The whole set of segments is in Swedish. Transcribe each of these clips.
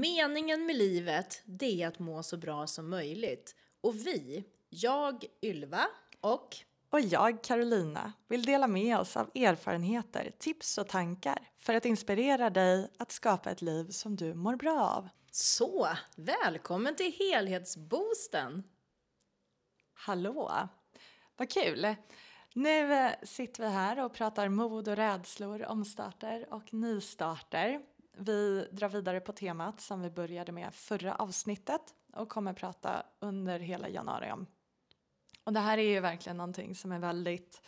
Meningen med livet, det är att må så bra som möjligt. Och vi, jag Ylva och jag Karolina, vill dela med oss av erfarenheter, tips och tankar för att inspirera dig att skapa ett liv som du mår bra av. Så, välkommen till Helhetsboosten! Hallå, vad kul! Nu sitter vi här och pratar mod och rädslor, omstarter och nystarter. Vi drar vidare på temat som vi började med förra avsnittet och kommer prata under hela januari om. Och det här är ju verkligen någonting som är väldigt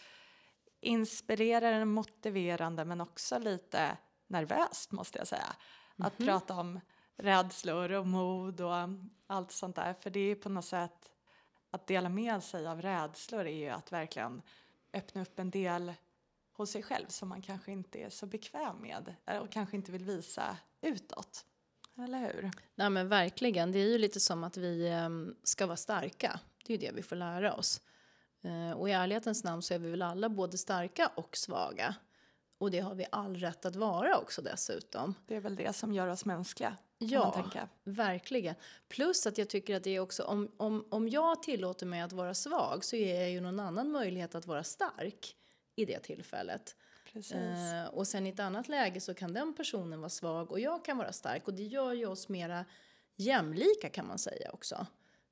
inspirerande, motiverande men också lite nervöst måste jag säga. Att prata om rädslor och mod och allt sånt där. För det är ju på något sätt att dela med sig av rädslor är ju att verkligen öppna upp en del hos sig själv som man kanske inte är så bekväm med och kanske inte vill visa utåt. Eller hur? Nej men verkligen, det är ju lite som att vi ska vara starka. Det är ju det vi får lära oss. Och i ärlighetens namn så är vi väl alla både starka och svaga. Och det har vi all rätt att vara också dessutom. Det är väl det som gör oss mänskliga. Ja, verkligen. Plus att jag tycker att det är också, om jag tillåter mig att vara svag så ger jag ju någon annan möjlighet att vara stark i det tillfället. Precis. Och sen i ett annat läge så kan den personen vara svag och jag kan vara stark. Och det gör ju oss mera jämlika kan man säga också.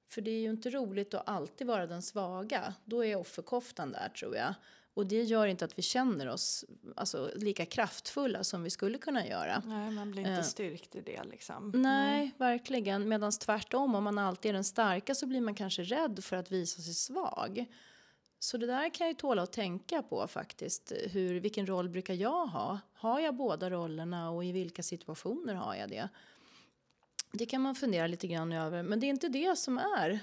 För det är ju inte roligt att alltid vara den svaga. Då är offerkoftan där tror jag. Och det gör inte att vi känner oss alltså, lika kraftfulla som vi skulle kunna göra. Nej, man blir inte styrkt i det liksom. Nej, verkligen. Medan tvärtom, om man alltid är den starka så blir man kanske rädd för att visa sig svag. Så det där kan jag ju tåla att tänka på faktiskt. Vilken roll brukar jag ha? Har jag båda rollerna och i vilka situationer har jag det? Det kan man fundera lite grann över. Men det är inte det som är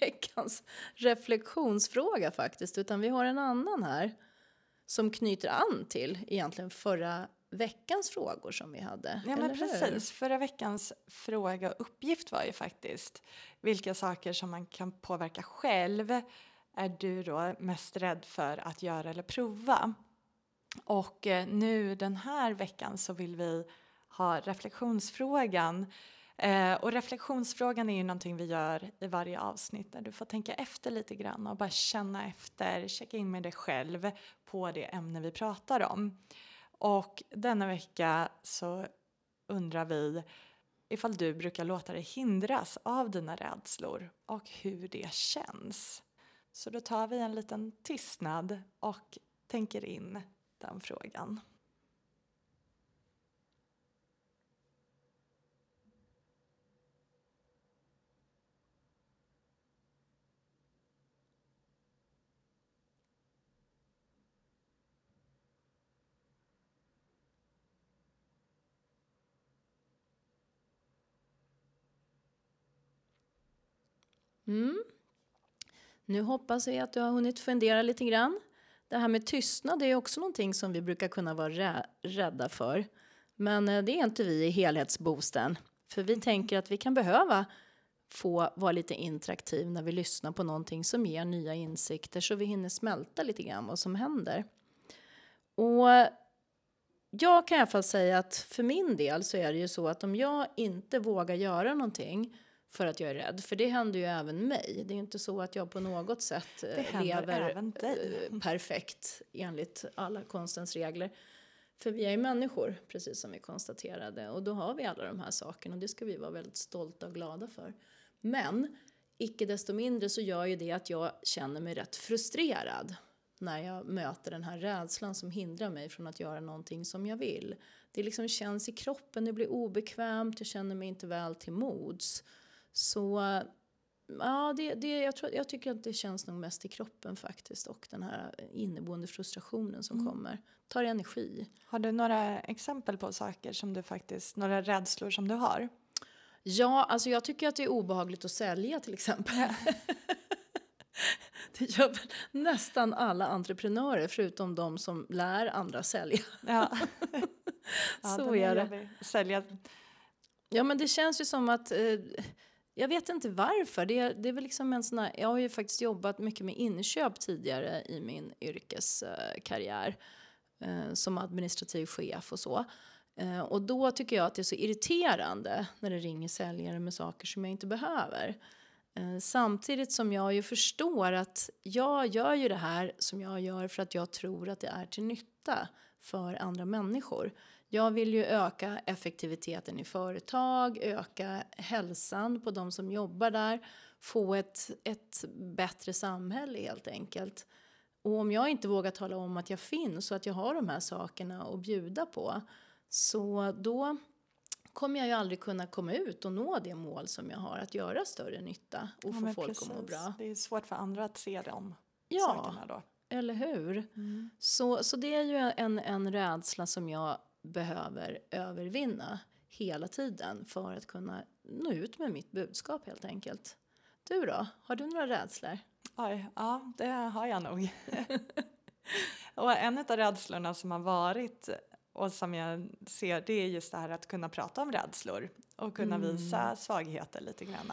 veckans reflektionsfråga faktiskt. Utan vi har en annan här som knyter an till egentligen förra veckans frågor som vi hade. Ja men precis, förra veckans fråga och uppgift var ju faktiskt vilka saker som man kan påverka själv är du då mest rädd för att göra eller prova. Och nu den här veckan så vill vi ha reflektionsfrågan. Och reflektionsfrågan är ju någonting vi gör i varje avsnitt där du får tänka efter lite grann och bara känna efter, checka in med dig själv på det ämne vi pratar om. Och denna vecka så undrar vi ifall du brukar låta dig hindras av dina rädslor och hur det känns. Så då tar vi en liten tystnad och tänker in den frågan. Nu hoppas vi att du har hunnit fundera lite grann. Det här med tystnad är också någonting som vi brukar kunna vara rädda för. Men det är inte vi i Helhetsboosten. För vi tänker att vi kan behöva få vara lite interaktiv när vi lyssnar på någonting som ger nya insikter. Så vi hinner smälta lite grann vad som händer. Och jag kan i alla fall säga att för min del så är det ju så att om jag inte vågar göra någonting för att jag är rädd. För det händer ju även mig. Det är inte så att jag på något sätt lever perfekt enligt alla konstens regler. För vi är ju människor, precis som vi konstaterade. Och då har vi alla de här sakerna. Och det ska vi vara väldigt stolta och glada för. Men icke desto mindre så gör ju det att jag känner mig rätt frustrerad när jag möter den här rädslan som hindrar mig från att göra någonting som jag vill. Det liksom känns i kroppen, det blir obekvämt, jag känner mig inte väl till mods. Så ja, jag tycker att det känns nog mest i kroppen faktiskt. Och den här inneboende frustrationen som kommer. Tar energi. Har du några exempel på saker som du faktiskt, några rädslor som du har? Ja, alltså jag tycker att det är obehagligt att sälja till exempel. Det gör nästan alla entreprenörer förutom de som lär andra sälja. Ja. Så ja, är det. Sälja. Ja, men det känns ju som att jag vet inte varför. Det är väl liksom en sån här, jag har ju faktiskt jobbat mycket med inköp tidigare i min yrkeskarriär som administrativ chef och så. Och då tycker jag att det är så irriterande när det ringer säljare med saker som jag inte behöver. Samtidigt som jag ju förstår att jag gör ju det här som jag gör för att jag tror att det är till nytta för andra människor. Jag vill ju öka effektiviteten i företag, öka hälsan på de som jobbar där, få ett bättre samhälle helt enkelt. Och om jag inte vågar tala om att jag finns och att jag har de här sakerna att bjuda på, så då kommer jag ju aldrig kunna komma ut och nå det mål som jag har, att göra större nytta och få folk att må bra. Det är svårt för andra att se de sakerna då. Eller hur? Mm. Så det är ju en rädsla som jag behöver övervinna hela tiden för att kunna nå ut med mitt budskap helt enkelt. Du då? Har du några rädslor? Oj, ja, det har jag nog. Och en av rädslorna som har varit och som jag ser, det är just det här att kunna prata om rädslor och kunna visa svagheter lite grann.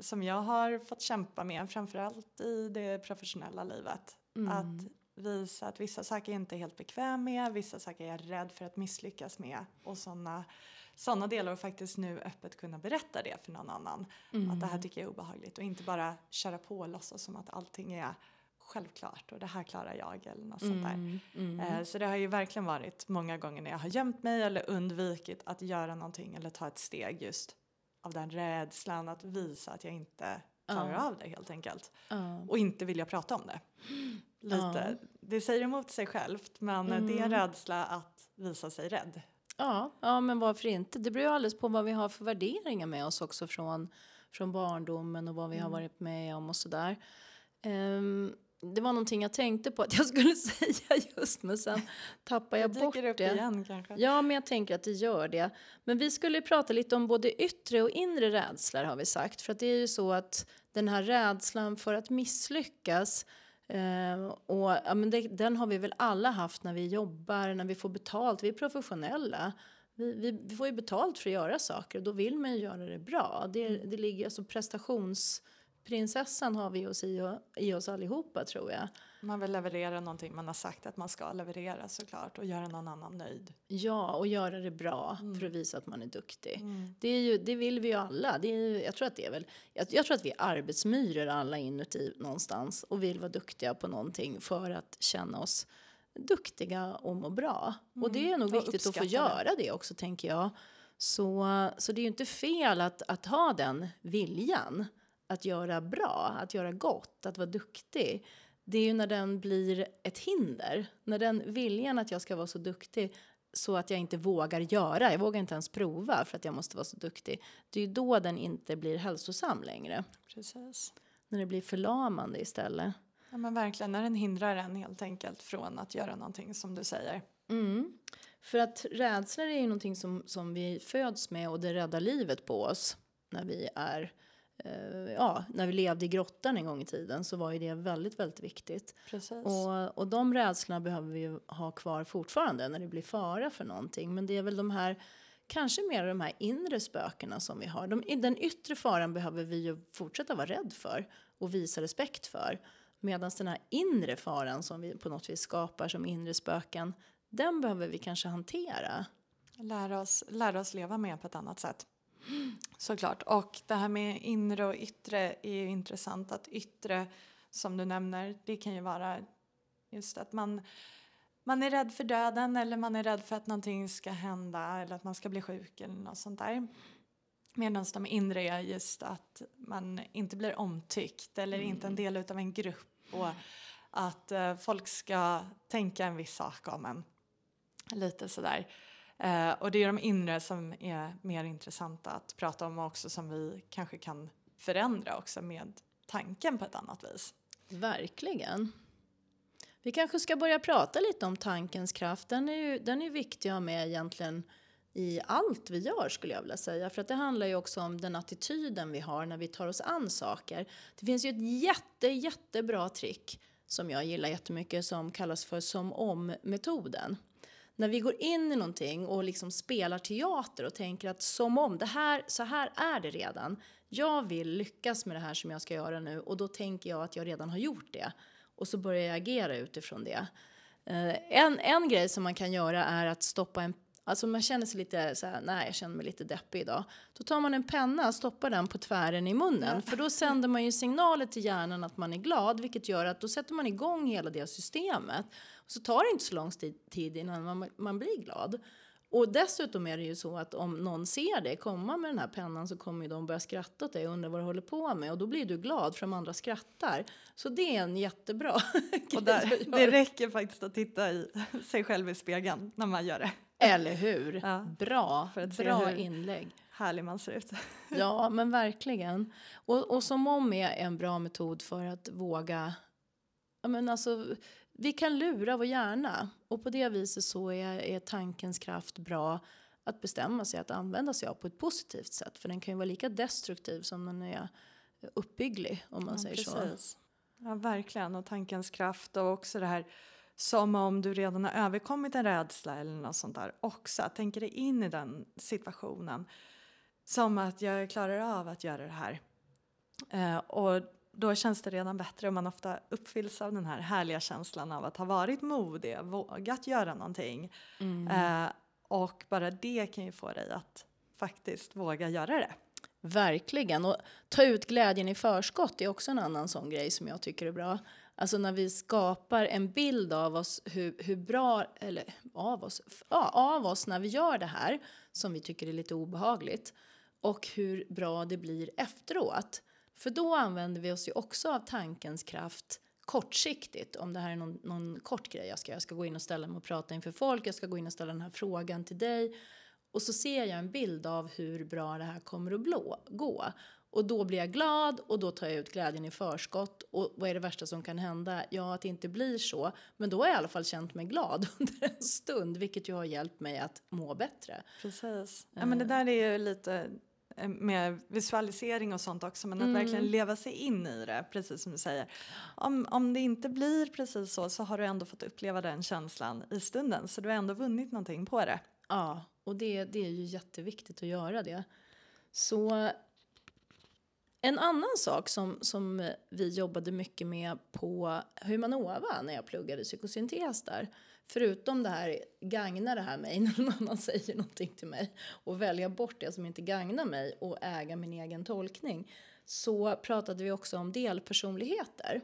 Som jag har fått kämpa med framförallt i det professionella livet. Att visa att vissa saker jag inte är helt bekväm med, vissa saker jag är rädd för att misslyckas med. Och sådana delar, och faktiskt nu öppet kunna berätta det för någon annan. Att det här tycker jag är obehagligt, och inte bara köra på och låtsas som att allting är självklart och det här klarar jag eller något sånt där. Så det har ju verkligen varit många gånger när jag har gömt mig eller undvikit att göra någonting eller ta ett steg just av den rädslan att visa att jag inte klarar av det helt enkelt. Och inte vilja prata om det. Lite. Det säger emot sig självt, men det är en rädsla att visa sig rädd. Ja, men varför inte? Det beror ju alldeles på vad vi har för värderingar med oss också från barndomen och vad vi har varit med om och sådär. Det var någonting jag tänkte på att jag skulle säga just, men sen tappar jag bort det. Igen, kanske. Ja, men jag tänker att det gör det. Men vi skulle prata lite om både yttre och inre rädslor har vi sagt. För att det är ju så att den här rädslan för att misslyckas, och, ja, men den har vi väl alla haft när vi jobbar, när vi får betalt. Vi är professionella. Vi får ju betalt för att göra saker, och då vill man ju göra det bra. Det ligger alltså prestationsprinsessan har vi i oss allihopa, tror jag. Man vill leverera någonting man har sagt att man ska leverera, såklart. Och göra någon annan nöjd. Ja, och göra det bra för att visa att man är duktig. Det vill vi ju alla. Jag tror att vi är arbetsmyror alla inuti någonstans. Och vill vara duktiga på någonting för att känna oss duktiga och må bra. Och det är nog viktigt att få göra det också, tänker jag. Så det är ju inte fel att ha den viljan. Att göra bra, att göra gott, att vara duktig. Det är ju när den blir ett hinder. När den viljan att jag ska vara så duktig så att jag inte vågar göra. Jag vågar inte ens prova för att jag måste vara så duktig. Det är ju då den inte blir hälsosam längre. Precis. När det blir förlamande istället. Ja, men verkligen, när den hindrar en helt enkelt från att göra någonting, som du säger. För att rädslor är ju någonting som vi föds med, och det räddar livet på oss när vi är... Ja, när vi levde i grottan en gång i tiden så var ju det väldigt, väldigt viktigt. Precis. Och de rädslorna behöver vi ju ha kvar fortfarande när det blir fara för någonting. Men det är väl de här, kanske mer de här inre spökena som vi har. Den yttre faran behöver vi ju fortsätta vara rädd för och visa respekt för. Medan den här inre faran som vi på något vis skapar som inre spöken, den behöver vi kanske hantera. Lära oss leva med på ett annat sätt. Såklart. Och det här med inre och yttre är ju intressant. Att yttre, som du nämner, det kan ju vara just att man är rädd för döden, eller man är rädd för att någonting ska hända, eller att man ska bli sjuk eller något sånt där. Medan de inre är just att man inte blir omtyckt eller inte en del av en grupp, och att folk ska tänka en viss sak om en. Lite sådär. Och det är de inre som är mer intressanta att prata om, och också som vi kanske kan förändra också med tanken på ett annat vis. Verkligen. Vi kanske ska börja prata lite om tankens kraft. Den är viktig att ha med egentligen i allt vi gör, skulle jag vilja säga. För att det handlar ju också om den attityden vi har när vi tar oss an saker. Det finns ju ett jättebra trick som jag gillar jättemycket, som kallas för som om-metoden. När vi går in i någonting och liksom spelar teater och tänker att som om, så här är det redan. Jag vill lyckas med det här som jag ska göra nu, och då tänker jag att jag redan har gjort det. Och så börjar jag agera utifrån det. En grej som man kan göra är att stoppa en... Alltså man känner sig lite så här, nej jag känner mig lite deppig idag. Då tar man en penna och stoppar den på tvären i munnen. För då sänder man ju signaler till hjärnan att man är glad. Vilket gör att då sätter man igång hela det systemet. Och så tar det inte så lång tid innan man blir glad. Och dessutom är det ju så att om någon ser dig komma med den här pennan så kommer ju de börja skratta åt dig och undra vad du håller på med. Och då blir du glad för de andra skrattar. Så det är en jättebra och där, det räcker faktiskt att titta i sig själv i spegeln när man gör det. Eller hur? Ja. Bra, för att bra hur inlägg. Härlig man ser ut. Ja, men verkligen. Och som om är en bra metod för att våga... Ja, men alltså... Vi kan lura vår hjärna och på det viset så är tankens kraft bra att bestämma sig att använda sig av på ett positivt sätt. För den kan ju vara lika destruktiv som den är uppbygglig om man säger precis. Så. Ja, verkligen. Och tankens kraft och också det här som om du redan har överkommit en rädsla eller något sånt där också. Tänker dig in i den situationen som att jag klarar av att göra det här. Och då känns det redan bättre om man ofta uppfylls av den här härliga känslan av att ha varit modig, vågat göra någonting. Mm. Och bara det kan ju få dig att faktiskt våga göra det. Verkligen, och ta ut glädjen i förskott är också en annan sån grej som jag tycker är bra. Alltså när vi skapar en bild av oss, hur bra, eller av oss när vi gör det här som vi tycker är lite obehagligt. Och hur bra det blir efteråt. För då använder vi oss ju också av tankens kraft kortsiktigt. Om det här är någon kort grej. Jag ska gå in och ställa mig och prata inför folk. Jag ska gå in och ställa den här frågan till dig. Och så ser jag en bild av hur bra det här kommer att gå. Och då blir jag glad och då tar jag ut glädjen i förskott. Och vad är det värsta som kan hända? Ja, att det inte blir så. Men då har jag i alla fall känt mig glad under en stund. Vilket ju har hjälpt mig att må bättre. Precis. Ja, men det där är ju lite... med visualisering och sånt också, men att verkligen leva sig in i det, precis som du säger. Om det inte blir precis så har du ändå fått uppleva den känslan i stunden, så du har ändå vunnit någonting på det. Ja, och det är ju jätteviktigt att göra det. Så en annan sak som vi jobbade mycket med på Humanova när jag pluggade psykosyntes där, förutom det här, gagna det här mig när någon annan säger någonting till mig och välja bort det som inte gagnar mig och äga min egen tolkning, så pratade vi också om delpersonligheter.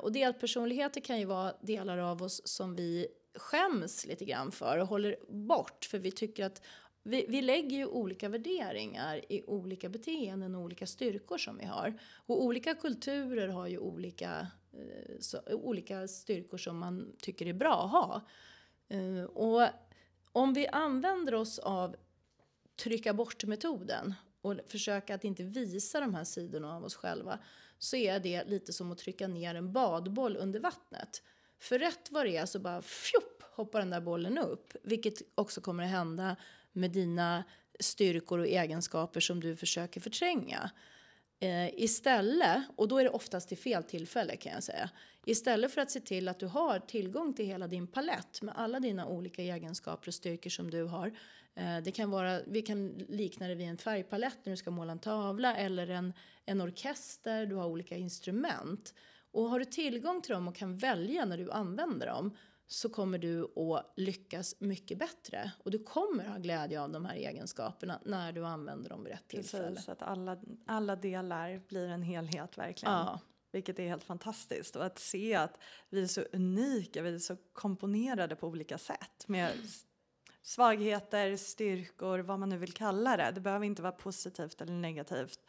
Och delpersonligheter kan ju vara delar av oss som vi skäms lite grann för och håller bort, för vi tycker att vi lägger ju olika värderingar i olika beteenden och olika styrkor som vi har. Och olika kulturer har ju olika styrkor som man tycker är bra att ha. Och om vi använder oss av trycka bort-metoden och försöka att inte visa de här sidorna av oss själva, så är det lite som att trycka ner en badboll under vattnet. För rätt vad det är så bara fjopp, hoppar den där bollen upp, vilket också kommer att hända med dina styrkor och egenskaper som du försöker förtränga. Istället, och då är det oftast i fel tillfälle kan jag säga. Istället för att se till att du har tillgång till hela din palett med alla dina olika egenskaper och styrkor som du har. Det kan vara, vi kan likna det vid en färgpalett när du ska måla en tavla eller en orkester. Du har olika instrument. Och har du tillgång till dem och kan välja när du använder dem, så kommer du att lyckas mycket bättre. Och du kommer ha glädje av de här egenskaperna när du använder dem vid rätt tillfälle. Precis, att alla delar blir en helhet verkligen. Ja. Vilket är helt fantastiskt. Och att se att vi är så unika, vi är så komponerade på olika sätt. Med svagheter, styrkor, vad man nu vill kalla det. Det behöver inte vara positivt eller negativt.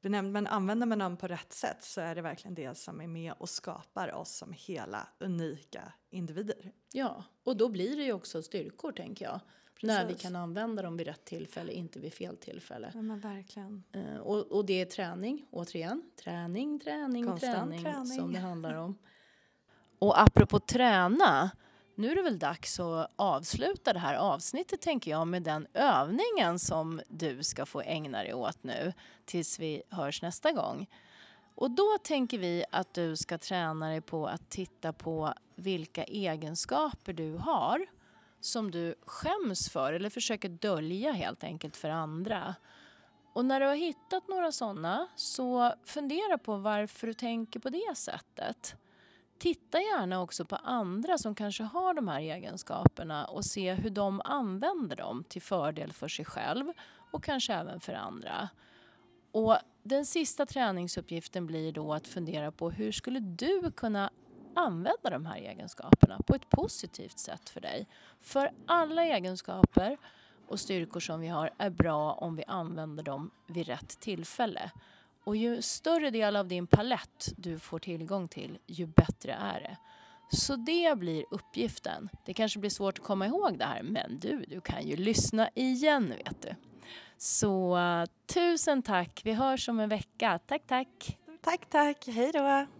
Men använder man dem på rätt sätt så är det verkligen det som är med och skapar oss som hela unika individer. Ja, och då blir det ju också styrkor tänker jag. Precis. När vi kan använda dem vid rätt tillfälle, inte vid fel tillfälle. Ja, men verkligen. Och det är träning, återigen. Träning som det handlar om. Och apropå träna, nu är det väl dags att avsluta det här avsnittet tänker jag med den övningen som du ska få ägna dig åt nu tills vi hörs nästa gång. Och då tänker vi att du ska träna dig på att titta på vilka egenskaper du har som du skäms för eller försöker dölja helt enkelt för andra. Och när du har hittat några sådana så fundera på varför du tänker på det sättet. Titta gärna också på andra som kanske har de här egenskaperna och se hur de använder dem till fördel för sig själv och kanske även för andra. Och den sista träningsuppgiften blir då att fundera på hur skulle du kunna använda de här egenskaperna på ett positivt sätt för dig. För alla egenskaper och styrkor som vi har är bra om vi använder dem vid rätt tillfälle. Och ju större del av din palett du får tillgång till, ju bättre är det. Så det blir uppgiften. Det kanske blir svårt att komma ihåg det här, men du kan ju lyssna igen, vet du. Så tusen tack, vi hörs om en vecka. Tack. Tack, tack. Hej då.